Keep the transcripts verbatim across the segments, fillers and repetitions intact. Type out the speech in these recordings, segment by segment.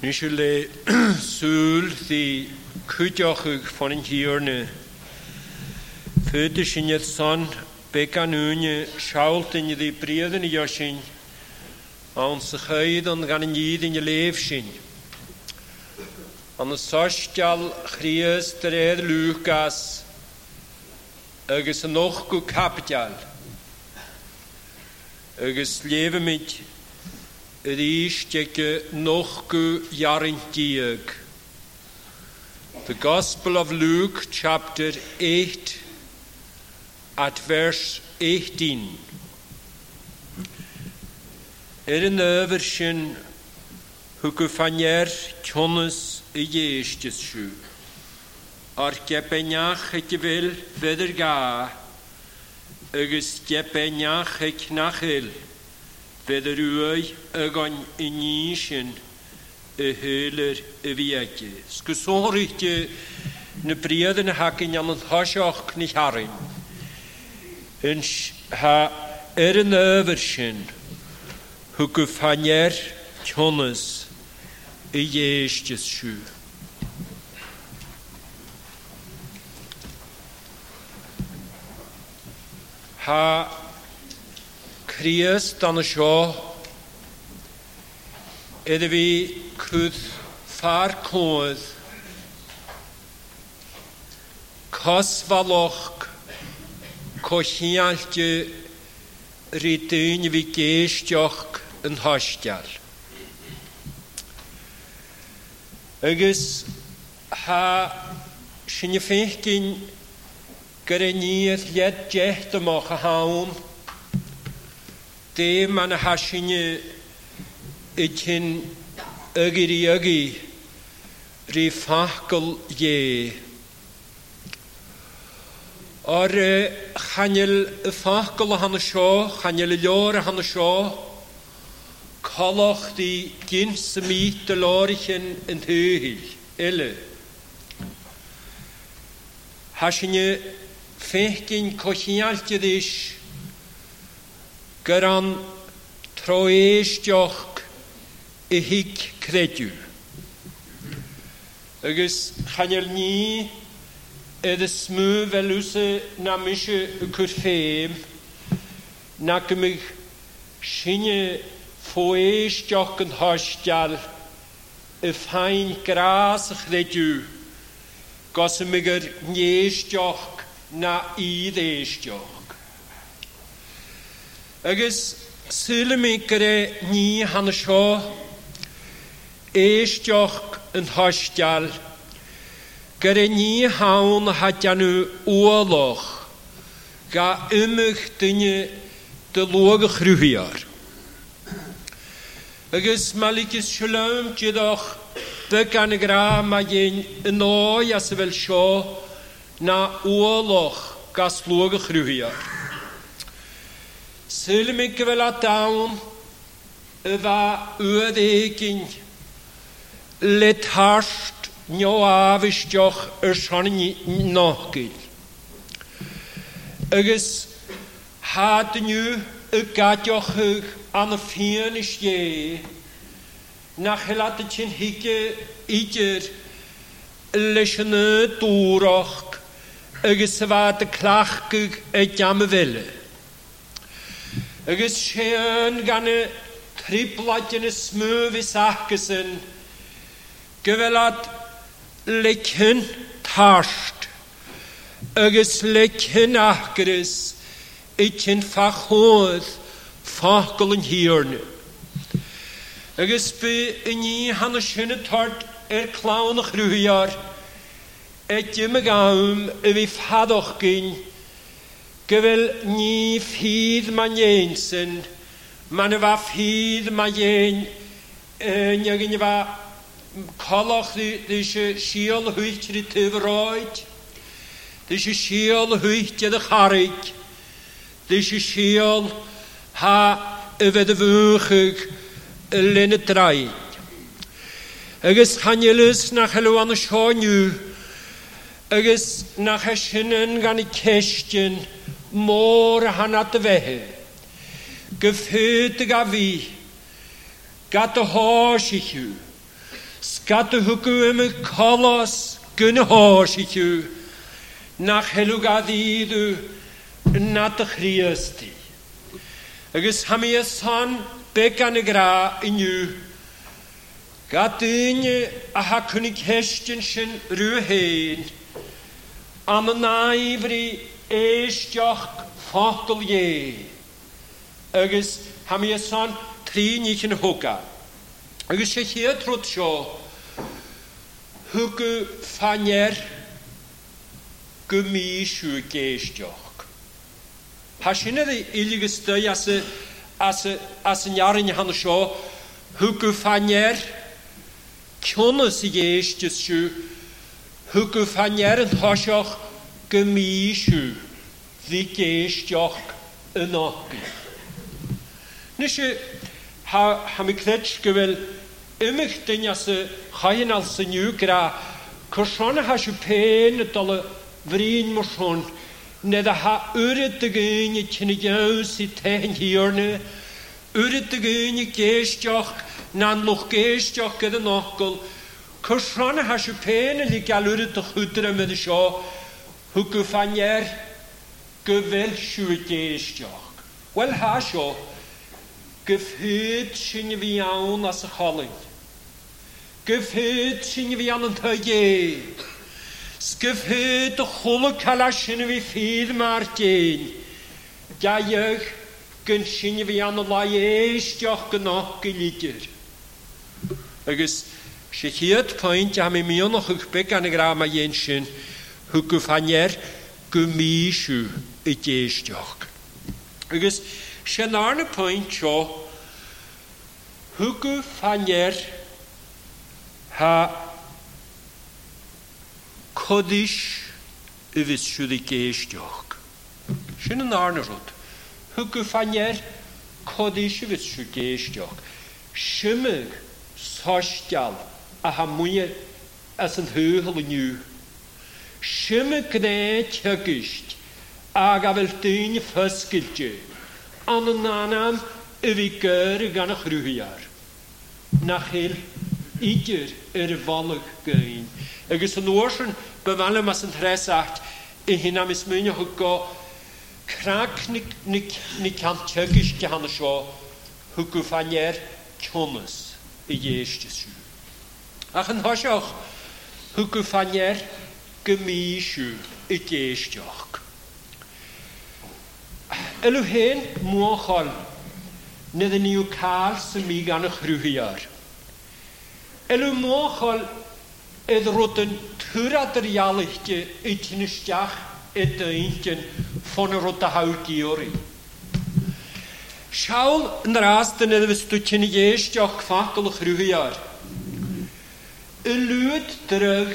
Usually, soul the Kudjachuk von in Hirne. Fötisch in jetzt Son, Bekanune, schaut in die Brüder Joschin, an sich heut und gar in jeden Leefschin. An der Sostjal, Christ, der Lukas, öges noch gut Kapital, öges Leben mit Riestjeke noch Jahrentieg. The Gospel of Luke, chapter eight, at verse eighteen. Er in överschen hukufanjer tjones I jeestes schu. Ar kepenjach ik wil wederga, öges kepenjach ik nachil. Weder uoi ögon inischen e höler e wieke. Skusorige ne prieden haken jan und haschach nicht harin. En ha eren överschen hukufanjer tjones e jeestes schu. Ha Christ an sjå er det vi kud farkod kasvalok kohianke ritin vi gestjok en hastjar. Ögis ha shinefkin greniet let jehte macha haun de man hashine ikin ögiri ögi rifakul ye or hanel fakul hansho hanel lor hansho kaloch die ginsmiete lorchen in höhil elle hashine fehkin kochialke dich Geran troestjok ehik kredu. Ögis hanelni edes mu veluse namische kurfem nakmig shine foestjok en hastjal e fein gras kredu gasmiger niestjok na idestjok. Ögis sylmikere ni hansho eestjok en hastjal gere ni haun hatjanu oorlog ga umugtine de loge gruviar. Ögis malikis shalom jedoch de kanagra magin no jasvel sho na oorlog gas loge gruviar. Sylmik vel at down va udeking let hast no avish joch erschani noch gil. Ögis hat nu e gatjoch an fienisch je nach helatchen hicke iker lechne durach ögis wat klach et jamwelle. Ögis schön gane triplatjene smövi sachgesen, gevelat lekin tasht, ögis lekin achgeris, ikin fachod, fachgelen hirne. Ögis be inni hanne schöne tart er klaune grujar, et jimmegaum evi fadoch ging, Gevel ni fyd man jensen, man va fyd man jen, njegin va kalach disse sjel huitri tøvroit, disse sjel huitje de harik, disse sjel ha ved vugig lenne trai. Eges hanjelus nach heluan sjonu, eges nach hesinen gani kestjen, Mor hanat wehe, geföte gavi, gatte horsichu, Skatuhuku me kolos gunahoshiku nach helugadidu natachriasti. Agus hamiasan bekanigra inu Gatine ahakunik hestinshin ruhein Amanaivri eistjach fachtelje Agus hamiasan trinjichin hoka. Agus je hier trotsjo Huku fanjer gumishu geistjach. Hashine de iligeste jasse asse asse jarin han scho Huku fanjer Kjonas geistjes sju Huku fanjer en hasjach gumishu vi geistjach enaki. Nisje ha hamikletsch gewel Ymych dyn jasse chayn al sy'n yw gra Korsan ha sy'n pen dole vrin morson Neda ha uret dy gyn y cynigaw sy'n ten hirne Uret dy gyn y geistioch Na'n lwch geistioch gyda nochgol Korsan ha sy'n pen yli gael uret dy chwydra medd sio Hwgw fanjer gyfel sy'n geistioch Wel ha sio Gefyd sy'n fi iawn as y choling Gefyd sy'n fi iawn yn tyge. Sgefyd y chwlw calas sy'n fi ffydd ma'r gyn. Gaiach gyn sy'n fi iawn y lai eistioch gynog gyligir. Agus sy'n hyd pwynt am i mion o chwchbeg gan y gram a ien sy'n hwgwfanyer gymysw y geistioch. Agus sy'n arna pwynt sio hwgwfanyer ha kodish yfys sydd geistioch. Sy'n yn arna rwyd. Hwgwfanyer kodish yfys sydd geistioch. Symig sosial a ha mwyr as yn hwyl yn yw. Symig gneud hygysd a gafel dyn ffysgildje. Annan anam yfig gyr gan y chrwyar. Nachil idyr yr yfolig gyn. Agus yn orsyn byfalym as yn thresach y hyn am ysmwyn o hwgo crag ni cantegys gyhanna sio hwgo fanyer cymys y eistis. Ach yn hosioch hwgo fanyer gymysw y eistioch. Elw hen mwachol nid yn i'w cael sy'n mi gan y chrwyar. Elw mwachol edd rwyd yn tŵrad yr ialychdi yd nysdiach edd dyntyn ffon y rwyd a hawd iori. Siawl yn ras dyn edrych fysdwtyn i eistioch ffacol y chrwyar. Y lwyd drog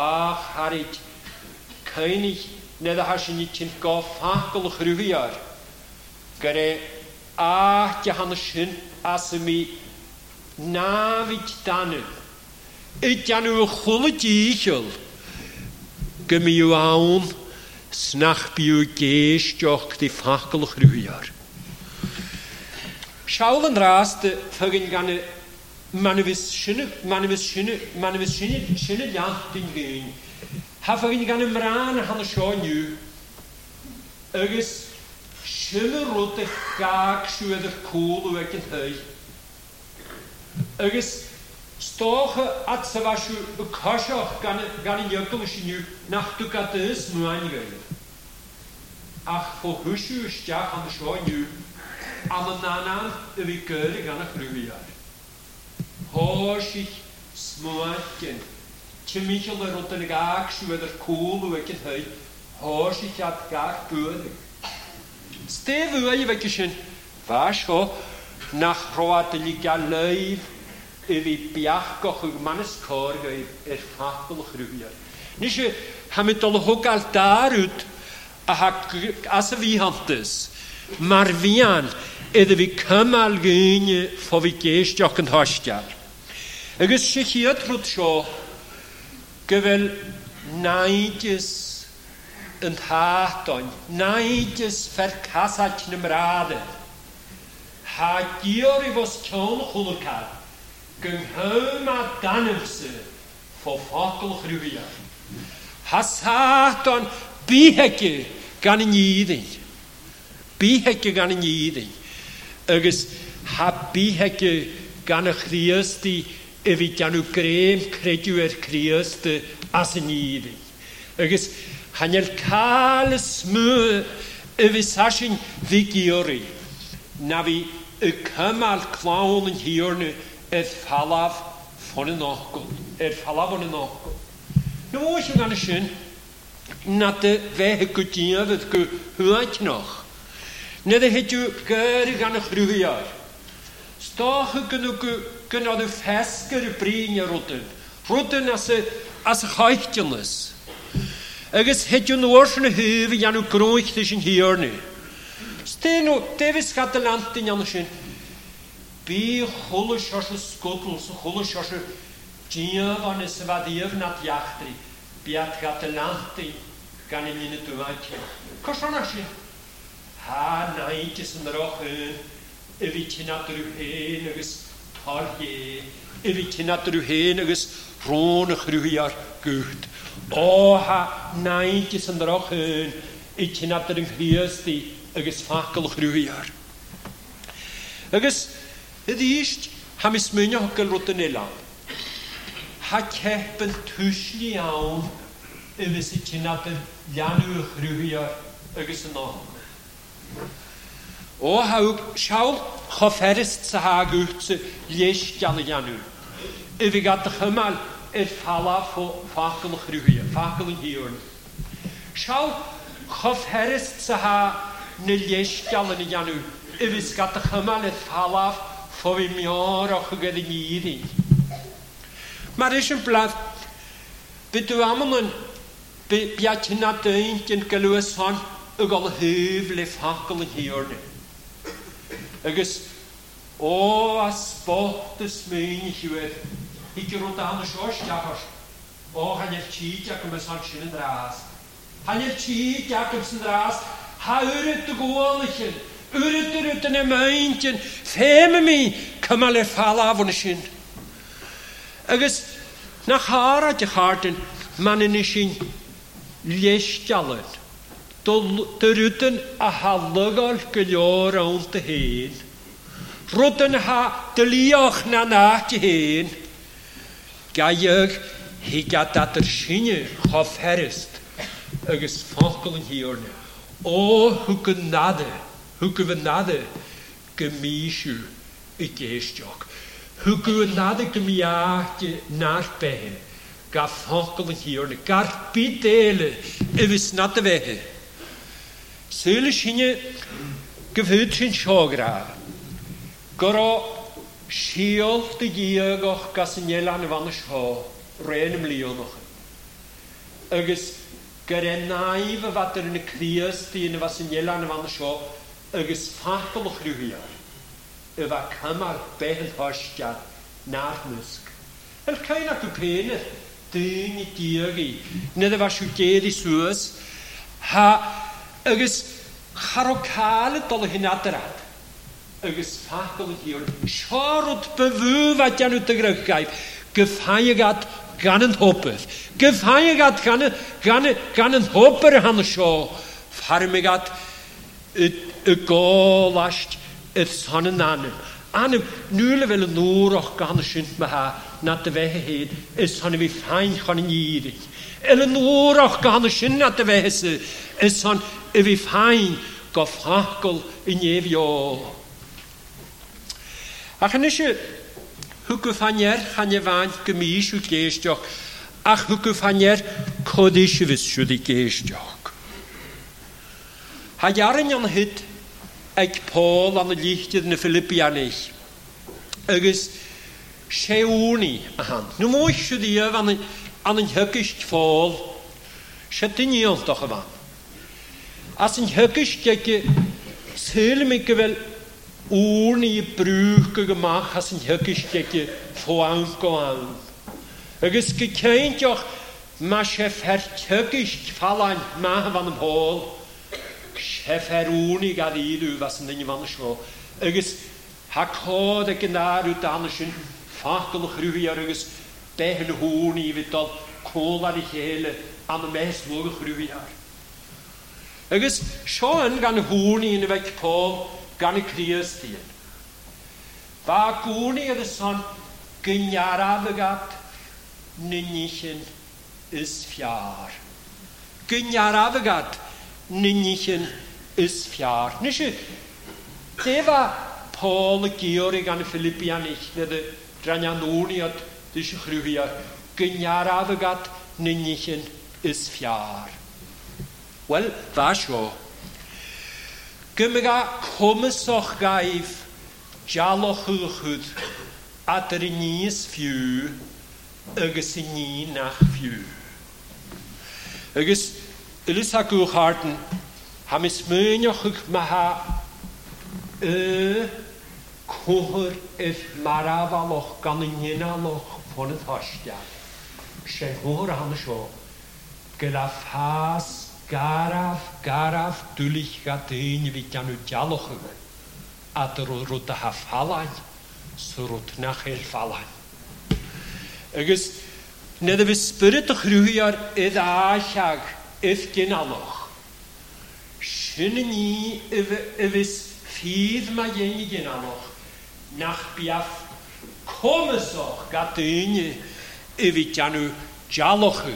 ach harid cainig Nid a hasi ni ti'n goffagol y chrwyar. Gare a gyhanna sy'n as ymi nafyd danw. Ydanw y chwlw dichol. Gymi yw awn snach byw geistioch di ffagol y chrwyar. Siawl yn ras dy ffyrin gan y manifest sy'n manifest sy'n manifest sy'n sy'n llath dyn gyn. Haf ag yn gan ymran a hanna sio niw agos sy'n rwyd eich gag sy'n edrych cwl o ag yn hei agos stoch at sefa sy'n y cosioch gan y niogol sy'n niw nach dwi gadys mwaen i gael ach fo hwysw ysdiach hanna sio niw am y nanan y fi gyr i gan y chrwyar hos i'ch smwaen gen Cymysol yr oed yn ag ag sy'n edrych cwl o ag yn hei hos i'ch adgag bwyddig. Stef yw ei fegysyn, fas ho, nach road yn i'ch gael leif ydi biach gochwg manes corg e'r ffadol chrwyr. Nisio, hamid olwch gael darwyd as y fi hantes, mae'r fian ydi fi cymal gyn fo fi geis diolch yn hosdiar. Agos sychiad rwyd sio gyfel naidys yn haton, naidys fer casach nymraden. Ha dior I fos tón chwlwcad, gynghyw ma danymse fo ffogl chrywia. Ha satan bihege gan yn iddyn. Bihege gan yn iddyn. Agus ha bihege gan y chriasti efi gan yw grem crediw er chriasti as yn iddyn. Agus hanner cael y smw efi sasyn ddigiori. Na fi y cymal clawn yn hiwrn eith falaf ffon yn ogl. Eith falaf o'n yn ogl. Nw oes yn gan y sy'n, nad y fe hygwyddiau fydd gwyhwyd noch. Nid y hediw gyr gan y chrwyar. Stoch y gynnod y ffesgar y brin y rwydyn. Rwydyn as y chaethdianus. Agus hediw nôr sy'n y hyf I anw groich ddys yn hiwrn. Steno, Davis got the land in Janushin. Be Holish or Scottles, Holish or Giovanni Savadiv, not Yachtri. Beat got the land in Ganin to Vakia. Cosanashi. Ha, nights in the rock, Evichinatru Henagus, Targe, Evichinatru Henagus, Ron Hruiar, good. Oh, ha, nights in the rock, Ichinatru Hiesti. Agus ffacol chrwyar. Agus, ydi eist, ham ismynio hogel rwyd yn elan. Ha cep yn tŵsli iawn, ywys I cynad yn lianw chrwyar, agus yn o'n. O hawg, siawl, chofferist sa hag ywt, lies gan y lianw. Yfi gada chymal, yr ffala ffacol chrwyar, ffacol yn hiwrn. Siawl, chofferist sa hag, Niljestal yn yanu, ywys gada chymal eith halaf ffofi mior o'ch gyda niddi. Mae'r eisiau blad, bydw aml yn biad hynna dyn yn galw ysfon y gol hyf le ffacol yn hiwrn. Agos, o asbot ysmyn I chiwedd, I gyrwyd a'n ysgwrs diagos, o hanner chyd ac ymysgol sy'n yn ras. Hanner chyd ac ymysgol sy'n ras, Ha uret de goalichen, uret de rut en meintjen, feme mi, kamal e fala van sin. Agus nach hara de harten, mannen isin lestjalen. De ruten a hallegal geljor rond de heen. Ruten ha de liach na nacht heen. Gajeg, hi gaat dat er sinne, hof herrest. Agus fakkelen hierne. O, hwg yn nadde, hwg yn nadde, gymysw I geistioch. Hwg yn nadde gymiach na'r behe, gael ffogl yn hiwrn, gael byd dele, ywys nadde fehe. Sŵl ysyn ni gyfyd sy'n siogra, goro siol dy giag o'ch gasyngelan y fan ysho, rhen ymlion o'ch. Ygys, Gerenau fy fadr yn y criast I yn y fas yn ielan y fan y sio agos ffacol o'ch rhywio'r yfa cymal beth yn hosdiad na'r mysg. Yr cain ac y pen yr dyn I diog I nid yfa siw gedd I sŵas ha agos charo cael y dol y hyn adrad agos ffacol o'ch rhywio'r siorwyd byfwf a dianw dy grygaif gyfhaeg at gan yn hwbydd. Gyfhaeg at gan yn hwbyr y hann sio. Ffarmig at y golast y son yn annym. Annym, nŵle fel y nŵr o'ch gan y sy'n maha na dy fe hyn y son y fi ffain chan yn iddyn. El y nŵr o'ch gan y sy'n na dy fe hysy y son y fi ffain goffagol y nef iol. Ac yn eisiau Hwgwf hanner, hanner fain, gymys yw geistioch, ach hwgwf hanner, codys yw yswyd I geistioch. Ha iarn yn hyd, ag Paul an y lichtydd yn y Philippianau. Agos, Sheuni ahan. Nu moet je die even aan een hukkisch vol. Shettinions toch van. Als een hukkisch kijkje, zulmeke wel oornie bruiken gemaakt als een hukkisch kijkje vooraan. Er is geen toch, maar ze verhukkisch vallen maken van een hol. Ze veroornie gaat ieder was een ding van de school. Er is hakko de kinderen uit andersen. Fakkel gruwjarig tegen hoorn in wital kola die hele aan de meest moge gruwjaar. Er is schoon gaan hoorn in de weg kom gaan ik kriesten. Waar koning de son genjara begat ninnichen is fjaar. Genjara begat ninnichen is fjaar. Nische deva Paul Georg aan Filippianich de Tranjanoniat, die is gruwia, genjaravegat, ninnichen is fjaar. Wel, was jo. Gummega kommesoch gaif, jalochulchud, aterinies view, ugesini nach view. Uges, Elisakuharten, hamis meunjochuk maha, e. Koher is maravaloch kaninaloch van het hastja. Ze horen aan de show. Gelafhaas, garaf, garaf, tulich gaat een witjanutjaloch. Aterota hafhalan, surut nachel falan. Er is net een spirit gruier in de aachag, if genaloch. Shinni, if is vier maar jenny genaloch. Nach biaf kommesoch gatine evitanu jalochu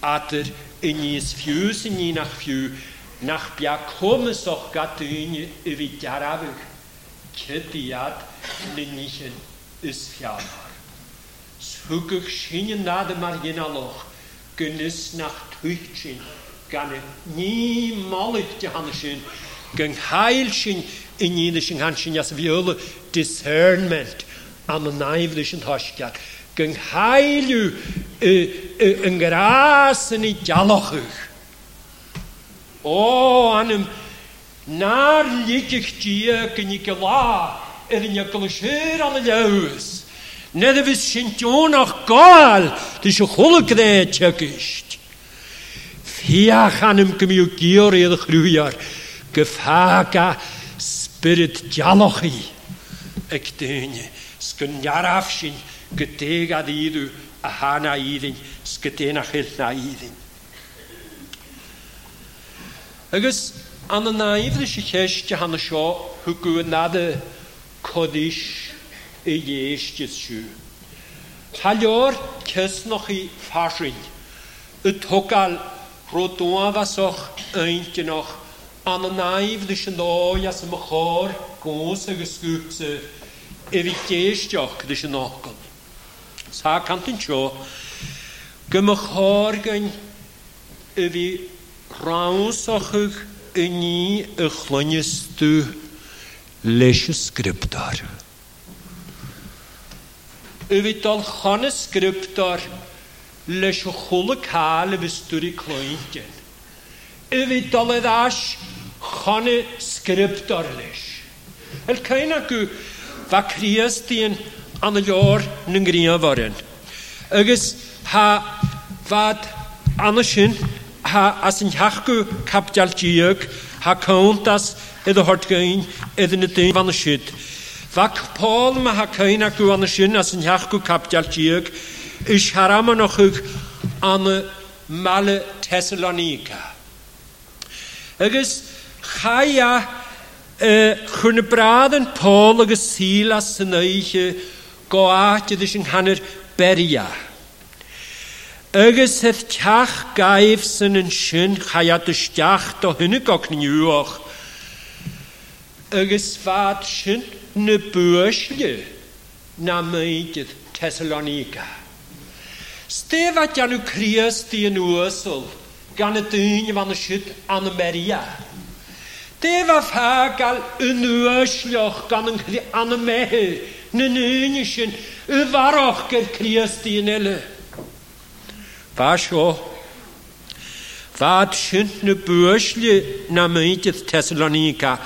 ater inis fius in nach fiu nach bia kommesoch gatine evitarabu ketiat linichen is fiar sukuk shinen nade marginaloch genis nach tuchtchen ganne nie malit gehanschen gen heilschen in jenigen Handschen jas viola discernment an den naivlichen Taschgat. Geng heilu en graseni jalochuch. O anem nar likich tje kenikela erin jakolosher an leus. Nede vis schintjon och gal, dis holkretjekist. Vier hanem kemiugiere de grujar. Gefaga Spirit dialogi. Ik denk, skun jarafshin, getega diru, ahana irin, sketena hilna irin. Er is aan de naïvrische gestje aan de show, huku na de kodish, e jeestjes schu. Halor, kes nog i fashin. Het hokal, rotoan was och, eentje nog. Aan de naïvlische nooias mechoor goze geschuze eviteestjok de schnokken. Sa kan het jo. Gemechoorgen evi rausachig eni echlonjestu lesje scriptor. Evi tal ganne scriptor lesje golle kale besturi klointje. Evi tal edash Chane scriptorlich. El keiner gu va Christien an de jaar nun grien waren. Erges ha wat anderschen ha as in hachgu kapital jök ha kommt das in de hart gein in de ding van de shit. Vak Paul ma ha keiner gu anderschen as in hachgu kapital jök ich harama noch an male Thessalonika. Erges Ga ja kunnen praten, Paul en Silas en eigen goaatje dus in hanner beria. Ergens het jacht geifsen en schön, ga ja de jacht daar hunne gok nieuwach. Ergens waard schön ne bürschje, na meetje Thessalonica. Ste wat ja nu kriest die in Ursel, gaan het ding van de schut aan de beria. Deva vaak al een uurslog kan een anne mehe nynynischen uvarach ger Christinelle. Vasho, vad schöne Bürschli namens Thessalonika,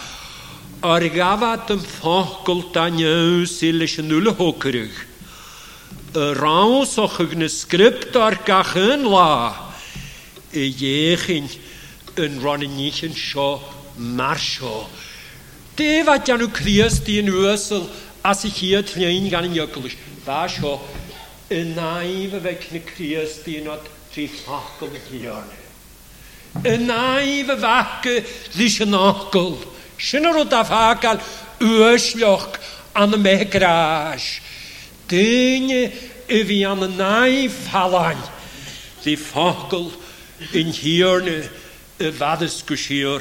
argavat dem Fachkultanje silischen Nullhockerich. Raus auch ein Skript argachen la, jechin en ronnenichen scho marscho. De wat ja nu Christi in Ursel, as ich hier trin gar in Jöckelisch. Vasho, en naive weg ne Christi not sich Achkel hierne. En naive wacke sich en Achkel. Schöner und auf Hakel, Urschloch an dem Megrasch. Dinge wie an den Neifallan. Die Fackel in Hirne, was es geschirr.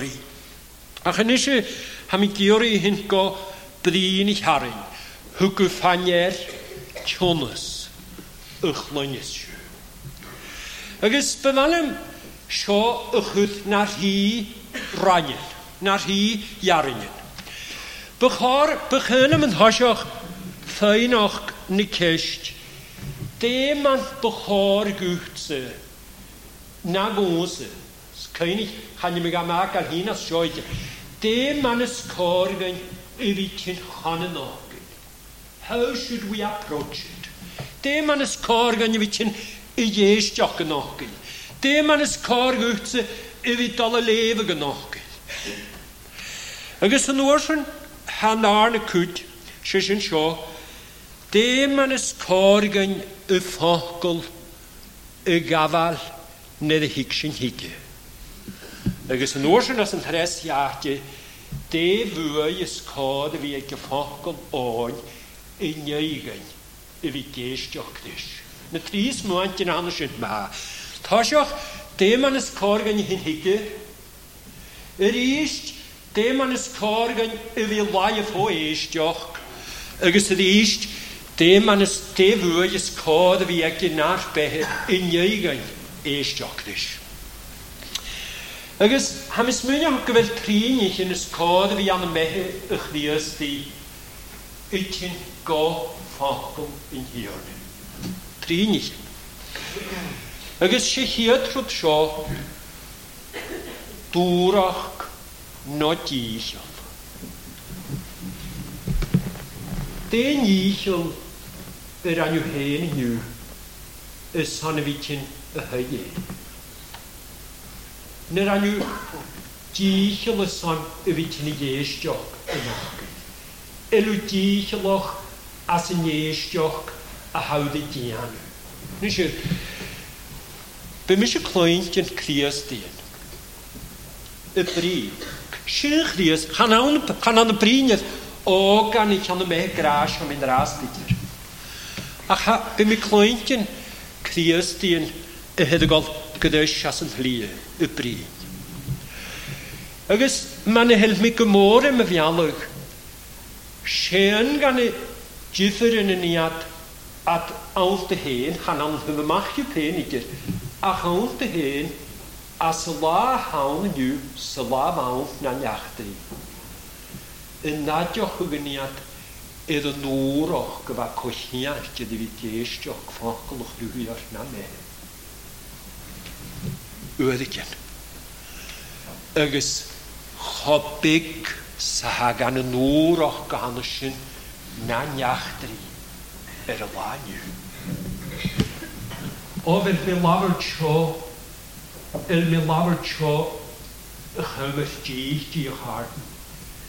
Ach, nische, ham ich Juri hinko, drinig Harren. Hücke fanjer, tjones, öchlonis. Es ist bei allem schon öchut nach hi ranjen. Nach hi jarringen. Bechor beginnen mit Haschach feinach ne Kest. Demand bechor gütze. Nagose. Das König kann ich mir gar merken, an Hinas Scheute. Demand es korgen, ewigchen Hannen agen. How should we approach it? Demand es korgen, ewigchen Ejestjachen agen. Demand es korgütze, ewig alle Leben genagen. And as an orphan, han arne kut, shishin shaw, de man is korgen a fokel, a gaval, ne de hikshin hicke. And as an orphan, as an tres jaartje, de woei is kode wie a gefokel oon, in jeigen, a wie geestjoktisch. Ne tries moantje anders in ma. Tasjach, de man is korgen in hicke, er ist, der man es korgen, wie Laie von Eestjoch. Er ist, der man es, der wo es korgen, wie er genannt in Jägen Eestjoch ist. Er ist, haben es mir noch gewählt, Trinig in es korgen, wie an der Mehe, ich ließ die, ich kann gar Fackel in Hirn. Trinig. Er ist, sich hier tut schon, Durach not Ichel. Den Ichel er an Juhäen nu, es han witchen a Höje. Ner an Juhäen, die Ichel es han witchen a Jästjoch genagen. Elu die Ichel auch as a Jästjoch a Haude Dian. Nischer, bei mich a Kleinchen Christien. A brief. Schirchlies, kann an der Brief, oh, kann ich an der Megrasch und mein Rastliter. Ach, bei mir Kleinchen, Christien, er hätte Gott gedöscht, als ein Flieh, a brief. Erges, man hält mich gemorren, wie alle. Schön, kann ich Gifferin in die Ad, Ad, auf der Hähn, kann an der Machjepeniger, ach, auf der Hähn, Asla haun ju, salam haun na nachtri. En nadjoch ugeniat, er nurach gwa kochianche, de vitjestjoch fakkeloch luhjach na me. Uedigen. Erges chobig sahagane nurach gehanneschen na nachtri. Er la ju. Over me lavercho, El me lavercho, a hummus jeez to your heart.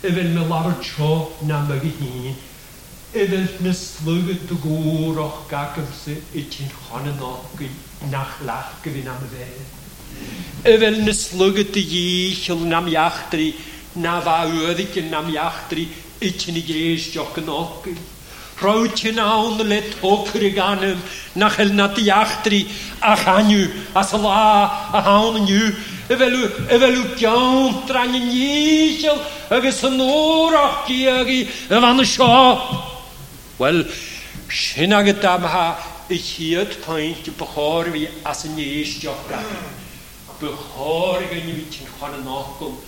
Even me lavercho, namagin. Even miss slugget to go rock gakamse, itchin honenoki, nach lachgevin am way. Even miss slugget to yeechel nam yachtri, nava urdikin nam yachtri, itchin yeesh jokenoki. Routje nou en let hokkere ganem, nach el nati jachtri, ach anju, asala, ach anju, evelu, evelu kjant, ranjen jiesel, eges en orach kiegi, evan scha. Wel, shinnaget am ha, ich hiet peintje behor wie as en jeesjokra. Behorgen witchen kan en achkel,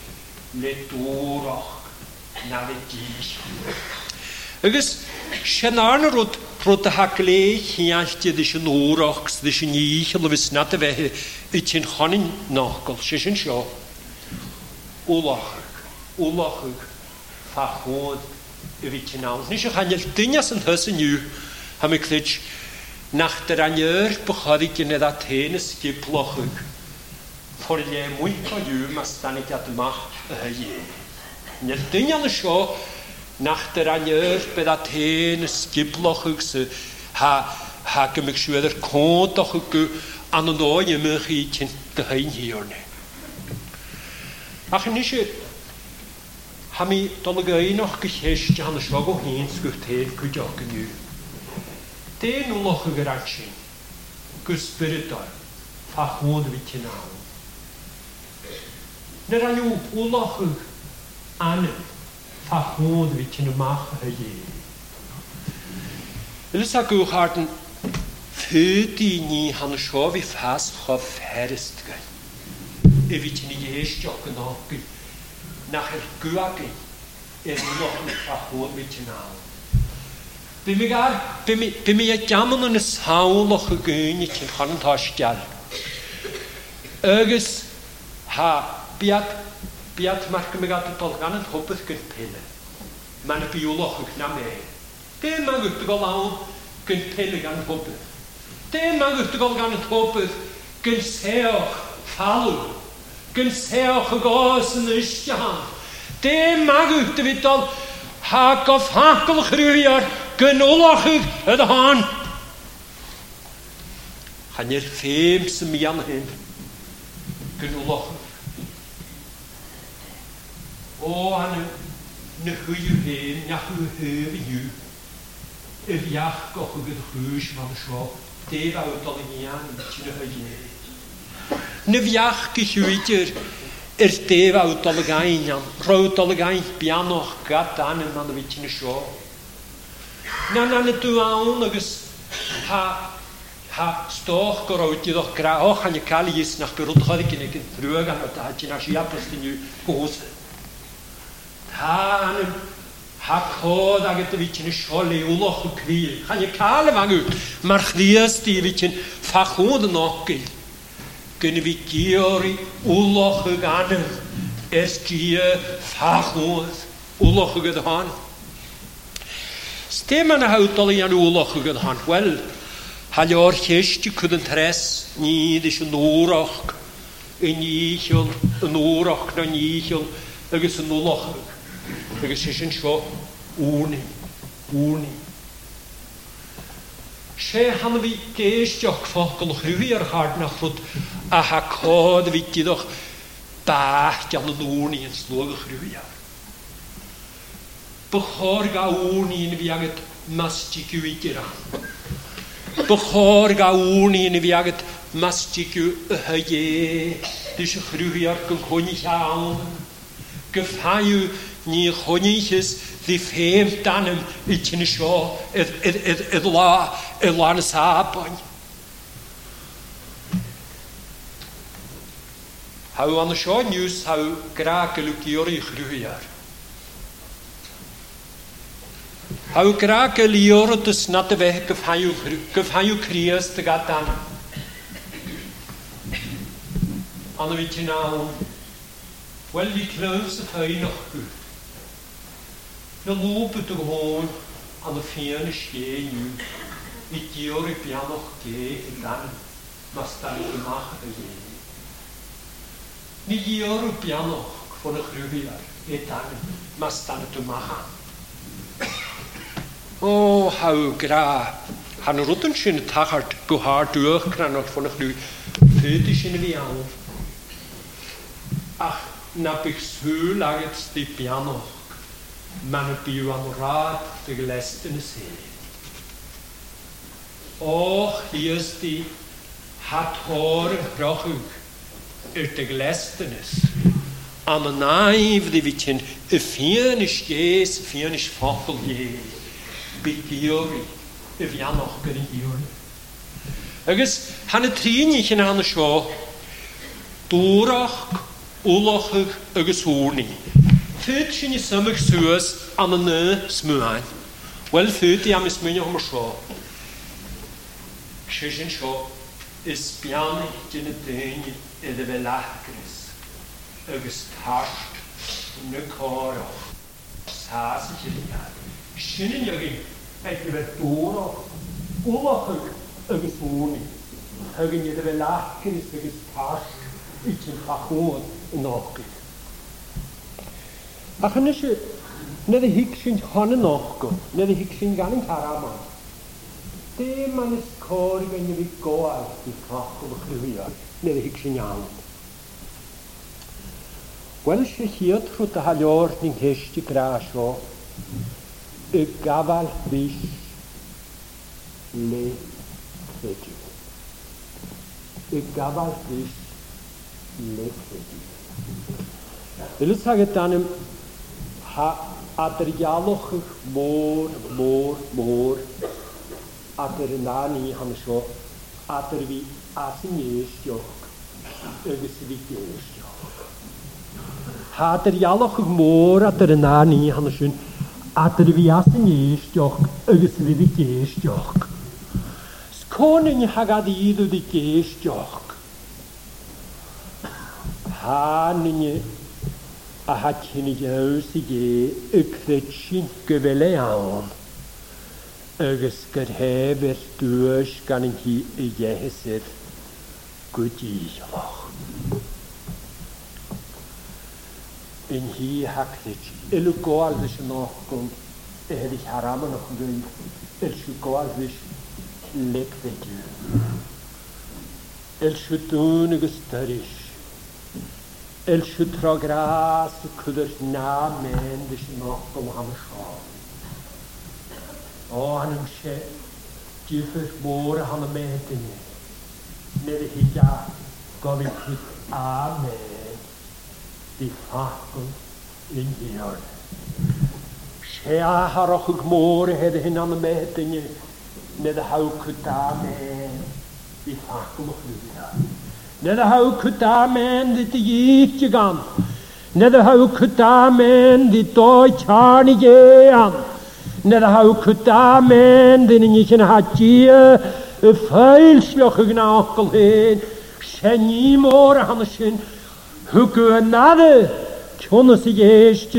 let orach, na let jiesel. Agus Shanarn Rut Rutahakle, Hianti, the Shanorox, the Shani, and the Snataveh, it's in Honin Nockle, Shishin Shaw. Olach, Olach, Fahod, Evichinal, Nishanel Tinas and Hussenu, Hamiklitch, Nach der Anjör, Bucharik in Athenes, Giplochug, for ye muikoyu, Mastanicat Mach, a ye. Nel Tinan Shaw. Nach der Anjör bei Athen, Skiplochse, ha Hakemic Schweder, Kontochuku, Anodoye Murrichin, the Hainhirne. Achenische Hami Tologay noch Gehesch, Jan Schwago Hins, Gurtel, Kujakenu. Den Lochugeratchen, Guspiritor, Fachmod Vitinau. Neranu Ulochug, Anem. Fachmod which in a mach a year. Lissago harden thirty knee Hanshaw with half of Herristgen. If it in a year shock and all good, Nachel Guaki is not Fachmod which now. Bimigar, Bimia Jamon is how loch a goon it in Hantash Gal. Ergus ha biat. Biat Markamigat and Tolgan and Hoppeth can pille. Manapioloch Name. They mangled to go out, can pille and hoppeth. They mangled to go down and hoppeth, can sail, follow, can sail, goes in the sham. They mangled to it all, hack of hackle, gruyer, can oloch at the hand. And your fames me young him, can oloch. Oh, I know who you him, not who you. If you have got a good hoosh from the shop, they are telling me I'm not a yak. Neviak, is Deva out of the gang, and wrote all the gang, piano, got down and on the witch in the shop. None of the two owners have stock or out your crowd and your callies, not to look like a drug and attaching as you have to you goes. Haan hakko da get wich in scholle uloch kriel han je kale mangel mach wirst die wich fachode noch gehen können wir giori uloch gaden es gier fachos uloch gedan stemmen haut alle ja uloch gedan wel han jor gest couldn't rest nie die norach in ichel norach na ichel agus no loch because it's in show uni uni she han vi geist jag fakkel hur hard nach fot a hakod vi ti doch ta kan uni en slog hruja på horga uni in viaget mastiku vitira på horga uni in viaget mastiku haje dis hruja kan konich aan gefaju ni honiches die fem dann ich in show it it it it la it la nas happen how on the show news how krake lukiori grujar how krake lioro to snatte weg gefaju gefaju kriest gatan on the channel. Well, die close the fire noch gut. The loop at the horn and the fairness stay new. It your piano gay and then must I mach again. The your piano for the gruvier, it then must I to mach. Oh, how gra. Han Ruttenschen Tachart go hard durchkrannt von der Glü. Fetisch in wie auf. Ach. Nap ich so lange die Piano, meine Pianorat, die gelästene Seele. Auch hier ist die Hathore Rochung, die gelästenes. Aber nein, die Wittchen, die vier nicht gehst, die vier nicht fachel gehen. Bei dir, die wir noch gerieren. Ergens, eine Trinchen an der Schau, Durach, Ulochig agus Horni. Fitschen ist immer gesuß an einer Smuin. Well, thirty am is many homoshaw. Shishin shaw is piano in a thing in the Velacris. August hashed in the car of Sassi. Shinning again at the door of Overhook August morning. Hugging the Velacris because hashed it's in Hakon in Orchid. Achanish. Neither Hickshin's Honanoko, neither Hickshin Ganitaraman. They man is calling when you go out the cock of Korea, neither Hickshin Young. Well, she heard through the Hallord in Hesti Grasho, a gaval fish lay fetid. A gaval fish lay fetid. Let's have it done. Adrialoch more, more, more. Adrenani ham scho. Adri asinistjoch. Ögesvitjoch. Adrialoch more, adrenani ham schön. Adri asinistjoch. Ögesvitjoch. Skonen hagadidu di gestjoch. Haninje. I had seen it as a gay, a cretchin gevelean. Ergus could have a stoosh gunning he a yeheset. Good yeeloch. In he hacked a look all this knockum, a heavy haraman of wind, it should go all this leg that you. It should do a starish. El Shutragras could not mend the Shinoko Hamashaw. Oh, and I'm sure Jiffers more Hamamantin. Never he got going to Amen. The Fakul in here. Shea Harok more had him on the meeting. Never how could Amen. The Fakul of Neither how could I mend the Yichigan, neither how could I mend the Deutsch Harnigan, neither how could I mend the Nishan Hajir, a failsloching uncle head, Shani more Hanshin, who go another, Chonosigage to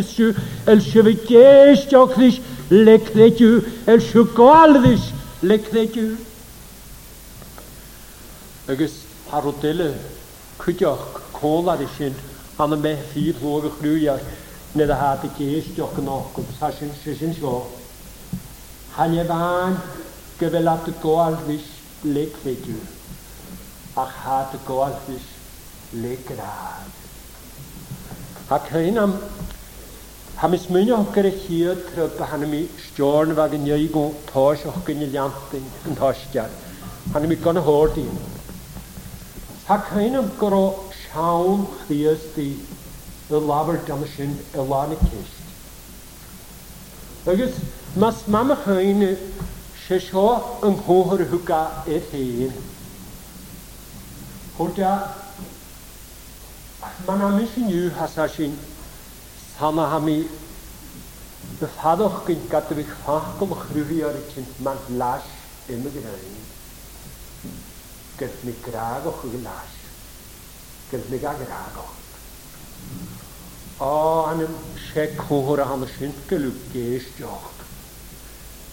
El Shuvigage, Jokish, Lek that you, El Shukalvish, Lek that you. Harotelle, Kujok, Coladishin, and the Mephied Log of New York, neither had the case, Jokanok, Sashin, Shishin Shaw. Hanevan, Gabelat the Goldfish, Lake Figure. I had the Goldfish, Lake Rad. Akainam Hamis Munok here, Trupahami, Storn Wagenigo, Tosh of Gunylanting, and Hoshjar, and we gonna hoard him. Hakainam Goro Shaun Theas the Labardamshin Elanikist. Agus Mas Mamma Hain Shesho and Hoher Huka Ethain. Hoda Manamishin you Hasashin Samahami the Fadokin Katavik Fakum Ruviarikin Matlash Immigrant. Get me grago gulash. Get me grago. Oh, and check over on the Shinkalukish jock.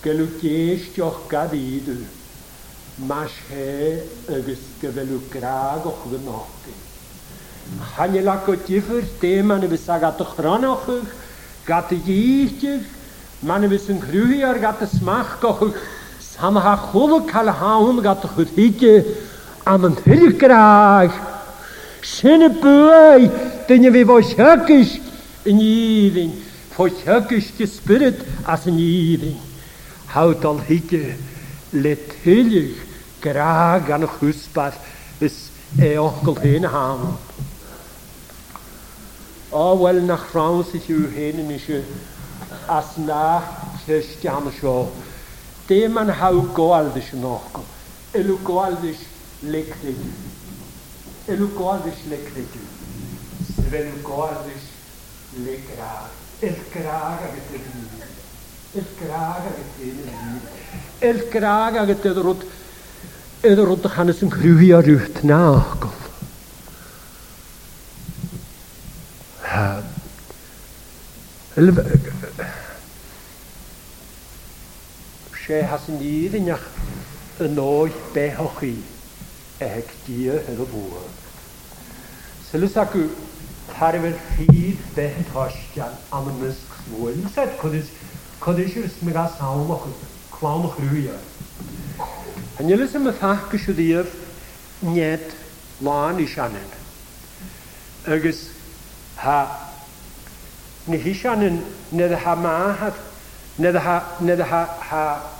Galukish jock gadidu. Mash he agus gavelukrago the knocking. Hanelako differs, demon of Sagatochranoch, got the yeast, man of his and Gruier got the smachkoch. Some have Holocaust got the hoodie. I'm an hilgraag. Schöne Böe, den ihr wie Voschökisch in Jeden, Voschökisch gespirit as in Jeden. Haut all hicke, let hillig, graag an Husbad, es e Onkel hinhaben. Oh, well, nach Franzische Henemische, as nach Christianische. Deman how goldish knock, Elugoldish lected, Elugoldish lected, Svelugoldish lecra, Elcra, El graag agat edrod edrod hanes yn grwy ar yht na agol. She has an evening a noise behochi a hectia her boer. Selusaku Harvard feed Behtoshjan Amnes Swin said Kudis Kudishus Megasaum Clown Hruya. And you listen with Hakushudir Nyet Lanishanen. Ergus Ha Nihishanen Nether Hamahat Nether Ha Nether Ha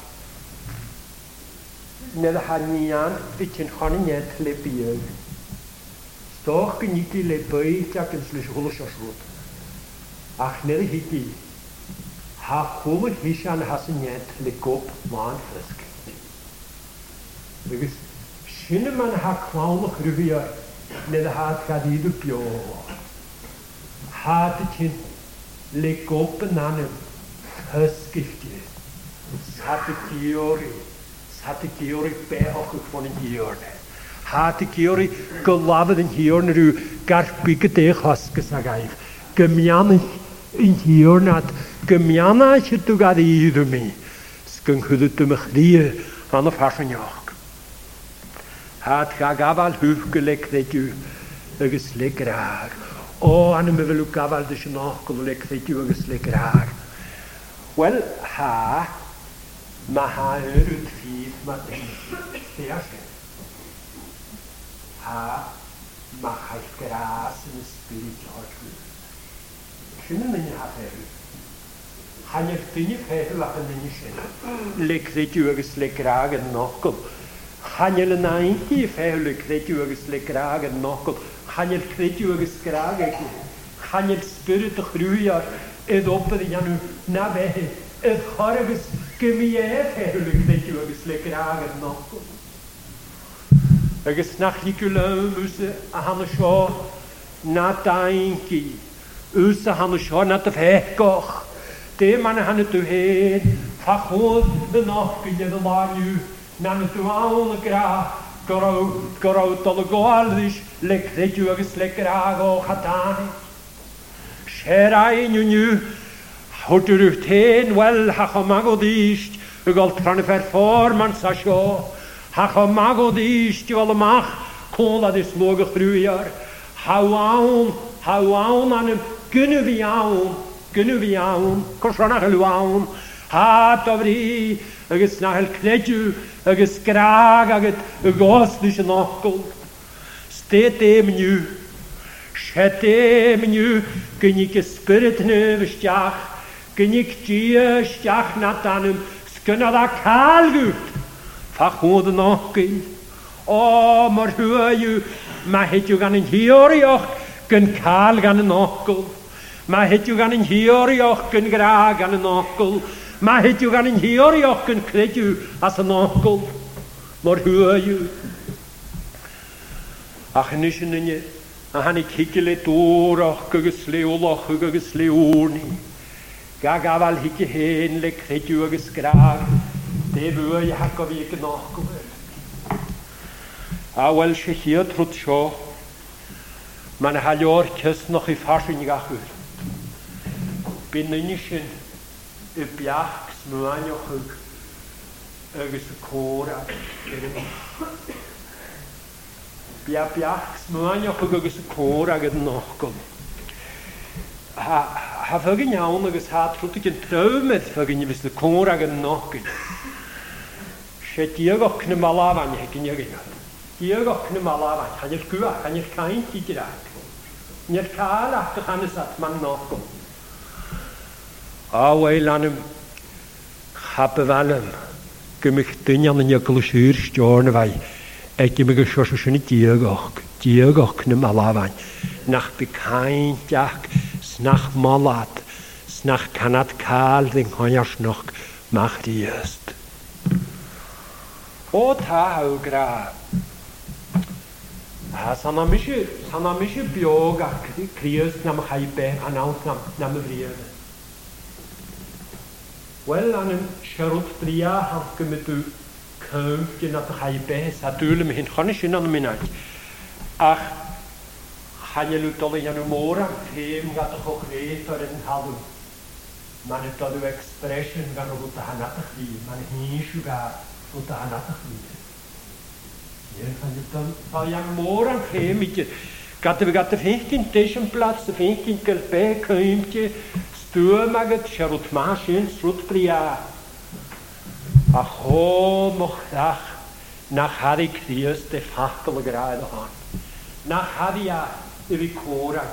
Nether Hanian Pitchin Honey Yet Lepier. Toch geniet le poi tak en slush holoshoshot. Ach nere hiti. Ha komen hishan hasenet le kop man frisk. Because Shineman ha clown revia nere haat gadidu pio. Haat chin le kop nanem huskifte. Satikiori. Satikiori behoch van in hierne. Hati kiori golaven in hiern ru garpige de hasgesagaif gemian in hiernat gemiana tu gadi du mi skun hudet me grie van af hasenjak hat gagabal hüfgelek retu geslekraar o an me velu gabal de snach kolek retu geslekraar wel ha maha rut fies mat seaske Ha, mach ich grass in the spirit of the Lord. I have to be fair, like a nation. Lick the Jurgis lick rag and knuckle. Hanyel ninety fair, lick the Jurgis lick rag and knuckle. Hanyel the Jurgis rag. Hanyel spirit of Ruya, it open Yanu Nabe, it horribus, give me a fair, lick the Jurgis lick rag and knuckle. Er is nach Nicoleum, Use Haneshaw, Natainki, Use Haneshaw, Nat of Heckoch, De man Hanne to Head, Fachot, the Nock, the Manu, Nanatuan, the Gra, Goro, Goro, Tologoalish, Lek, the Jurgis, Lekrago, Hatani. Sherai knew how to retain well Hachamagodish, who got performance a show. Hachamago the East Yolamach, Kola this Loga Fruyer, Hawaun, Hawaun, and Gunuviaun, Gunuviaun, Koshanahaluaun, Hat of Ree, Agus Nahel Knetu, Agus Krag, Agat, Agos Lishanakul, State Menu, Shete Menu, Gunik Spirit Nevistach, Gunik Gia, Stach Natanum, Skunada Kalgut. Fachmod nachgehen. Oh, maar hoe je, maar het je gaan in hierjoch, kun kaal gaan in nachgel. Maar het je gaan in hierjoch, kun graag gaan in nachgel. Maar het je gaan in hierjoch, kun kreeg je als een nachgel. Maar hoe je. Ach, niet in je, dan heb ik hikkele doorach, gesleolach, gesleoni. Gaga wel hikke heen, lek kreeg je gesgraag. De boer je hak op je knok. Ah, wel, ze hier trot zo. Man had je oortjes nog in fashion gehuurd. Binnen niet in een bjacht, maar aan je hoek. Ergens een koren. Bia bjacht, maar aan je hoek, ergens een koren genokken. Ha, verging je anders had, trot ik een trouw met verging je wist de koren genokken. Shet Yerok Knumalavan, Hekinyagin. Yerok Knumalavan, Hanekua, Hanekain Titirak. Netkar after Hanesat Manoko. Aweilanum Hapevanum, Gemichtinian in Yakushir, Jornavai, Ekimigoshoshinit Yerok, Yerok Knumalavan, Nach Bekain Jak, Snach Malat, Snach Kanat Kal, den Honjasnok, Mach die Erst. O tahu gra. Ha sanamische, sanamische bioga kriest nam haibe anaus nam nam vriere. Well, an an sharp tria have come to come to not a high base at all, in Honish in Minaj. Ach, Hayalutoly and Mora came got a creator and Halu. Manitodu expression Ganotahanataki, Manhi Sugar, Utahanataki. Yes, and Tayan Mora came it. Got to get the fifteen station plots, the fifteen Kelpe, Kumke. Stuurmaget, Sherut Maschin, Strutria. Ach, oh, Mochtach, nach Harry Kriest, the Fachtel gerade an. Nach Haria, the Vicoraget.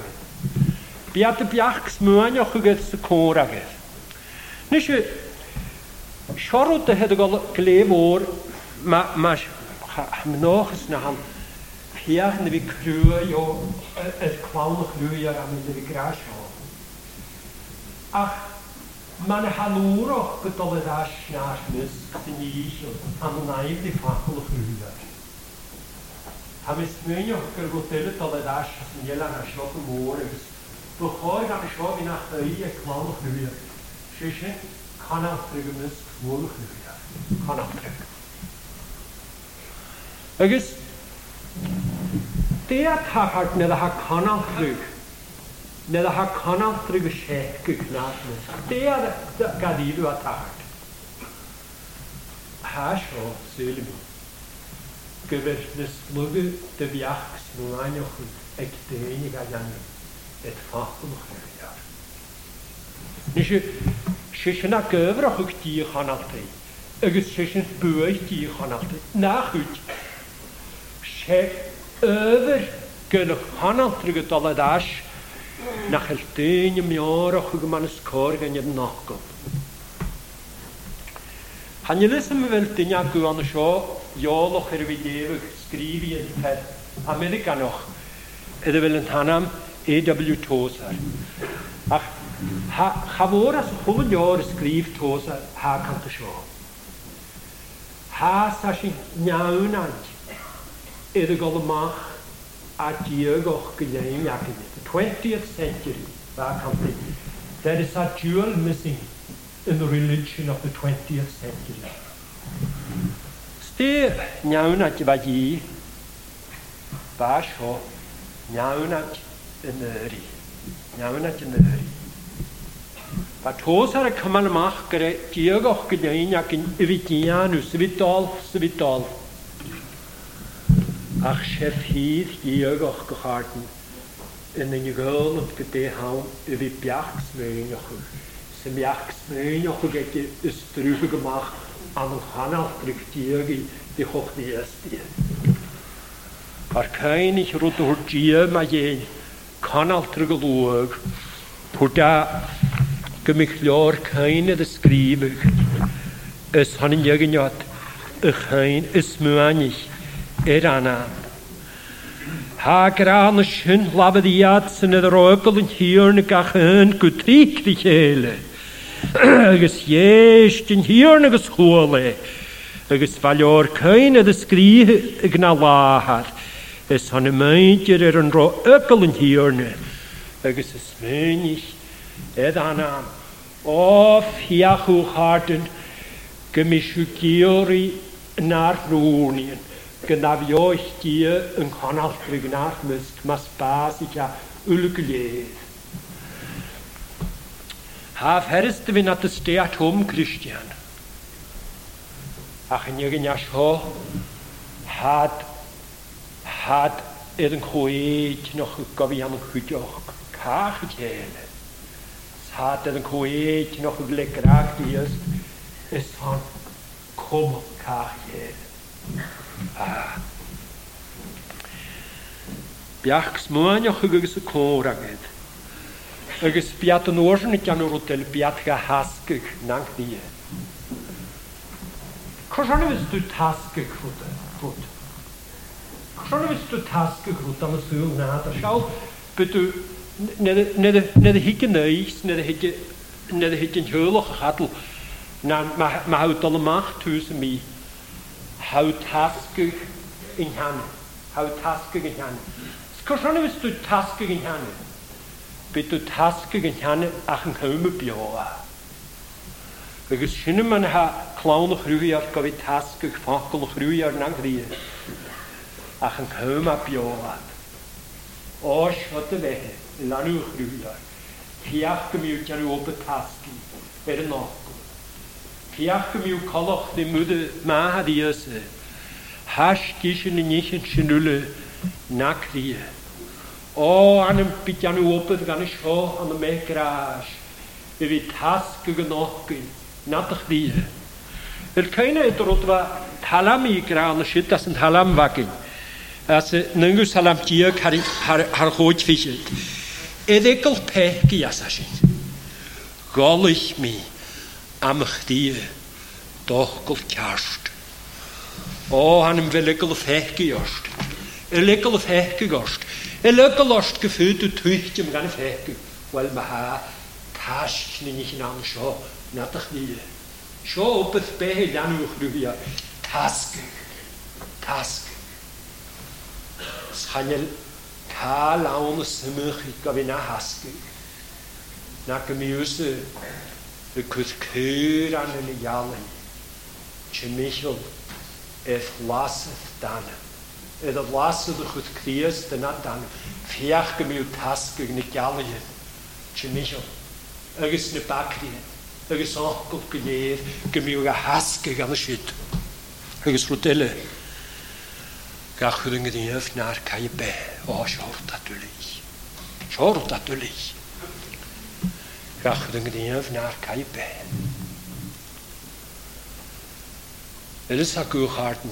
Beate Piachs, Mönjochugets, the Koraget. Nische, Sherut had a clever, Masch, Mnochs Naham. Here, the Vicruyo, a clown of Luya, and the Vigrasho. Ach, man halloor get all that snaas mis in Israel and naive the faculty huur. Ham is myn och ger hotel all that in Jellana shop morgens. Du går jag sjå I natt I kvar huur. Sche kan aftrygnes vol huur. Kan aftryg. August det har när det har kan aftryg. När det har kanat trygg skäcknas det är gadilu attakt hash och selim gevästnes lugge de viax nunanjo ekteeni gajan ett fachtum höjar nische schöna gövra hukti kanate ögschöns böjti kanate nachut schäck över gön kanat trygg taladash nach eltinem Jahr hug man es korgen I nacht. Han jelisem weltenia guan scho joloch hervideve skrivien per Amerika noch. Ede velen hanam E W Tozer. Ach ha havoras hug Jahr skriv Tozer ha kan to scho. Ha sashi nyaunant. Ede golma at Diego geneim jaket. twentieth century, there is a jewel missing in the religion of the twentieth century. Still, Nyaunat Baji, Basho, Nyaunat Neri, Nyaunat Neri. But Hosar Kamanamach, Diogoch Gedainak in Ivitianus, Vital, Vital. Ach, Chef Heath, Diogoch Geharten. En in je geul op het tegenhoud wie piachsmeunig. Zijn piachsmeunig heeft je is teruggemaakt aan een hanafdruktier die hoog die is. Maar geen ik roet hoe je maar je kan al terugloog. Hoe daar gemicht jaar geen de schrijven. Is han in je genot. Geen is meunig. Erana. Hagrane schön labe die Jats in der Röpel und Hirne gachen gut richtig hele. Ges jest in Hirne geschule. Ges valor keine des Kriege gnala hat. Es han meinte der in Röpel und Hirne. Ges es wenig edana auf Jachu harten gemischkiori nach Runien. Genavio ich dir in Kanalstrügen nachmüsst, mas basica Ulgele. Ha verreste wenn hat es der Tom Christian. Ach in irgendja scho hat hat ihren Koet noch Gavian Hütjoch Kachele. Es hat ihren Koet noch lecker hier ist. Es hat komm Kachele. Biachs moanjo huges koraget. Eges piato noorsen ik aan hotel piatga haskig nank die. Koshone wist du taske goed goed. Koshone wist du taske goed dan so na der schau bitte net net net hikken niks net hikken net hikken heulig gatel. Na maar maar hout dan macht tussen mij. Hout taskig in hand. Hout taskig in hand. Skoshone wist du taskig in hand. Bitte taskig in hand achen home bioa. Because Shinneman ha clown of Ruiar Covid task of Fakul of Ruiar Nagri. I can home up your lap. Osh what the way, Lanu Ruiar. Tiakamute Taski, Ernoko. Tiakamute Koloch the Mude Mahadiose. Hash Kishin in Nishin Shinule Nakri. Oh, and Pitanu open Ganish Ho on the Mekrash. If it has genokken, not the Er keine it rotwa Halami gran shit as in Halam wacken. As Nungus Halam Tier Harhoit fischelt. Edekel Pekiasashin. Gollich me Amchtier, Dochkel Kast. Oh, an im Velikel of Hekiost. A Lekel of Hekigost. A Lekelost gefüllte Tüchtim gan Hek. Well, Maha. Hash nicht in einem Show, not a deal. Show up with Behe Danuchruia. Task, task. Schanel Kalaunus Murchik of in a husk. Nakamuse, the Kuskir and the Yalen. Chemichel, if lasseth done. If the lasseth the Kuskriers, the not done. Fiachgemil task in the Yalen. Chemichel. Ergens ne bakrie, ergens onkel geleer, gemieuwe haske gaan shit. Ergens rotelle. Gach ringen die hof naar kaye be. Oh, short natuurlijk. Short natuurlijk. Gach ringen die hof naar kaye be. Er is haku harten.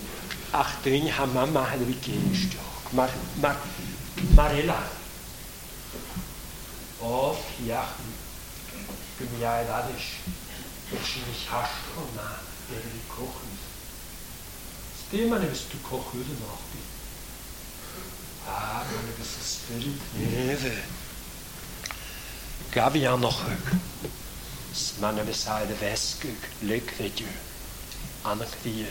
ach, den haben Mama hat wie Gehenstock. Mar, Mar, Marilla. Auf, ja. Ja, das ist nicht hasch und nah, der will kochen. Das Thema ist, du kochst heute noch. Ah, meine Besitz wird nicht. Gab ja noch. Das meine Beside Weske, Glück, Retü, Anakrie,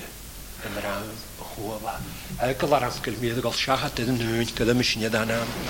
im Raum, Hohwa. Elke war auf Gelmierung auf Schachat, den Höhen, können mich nicht annehmen.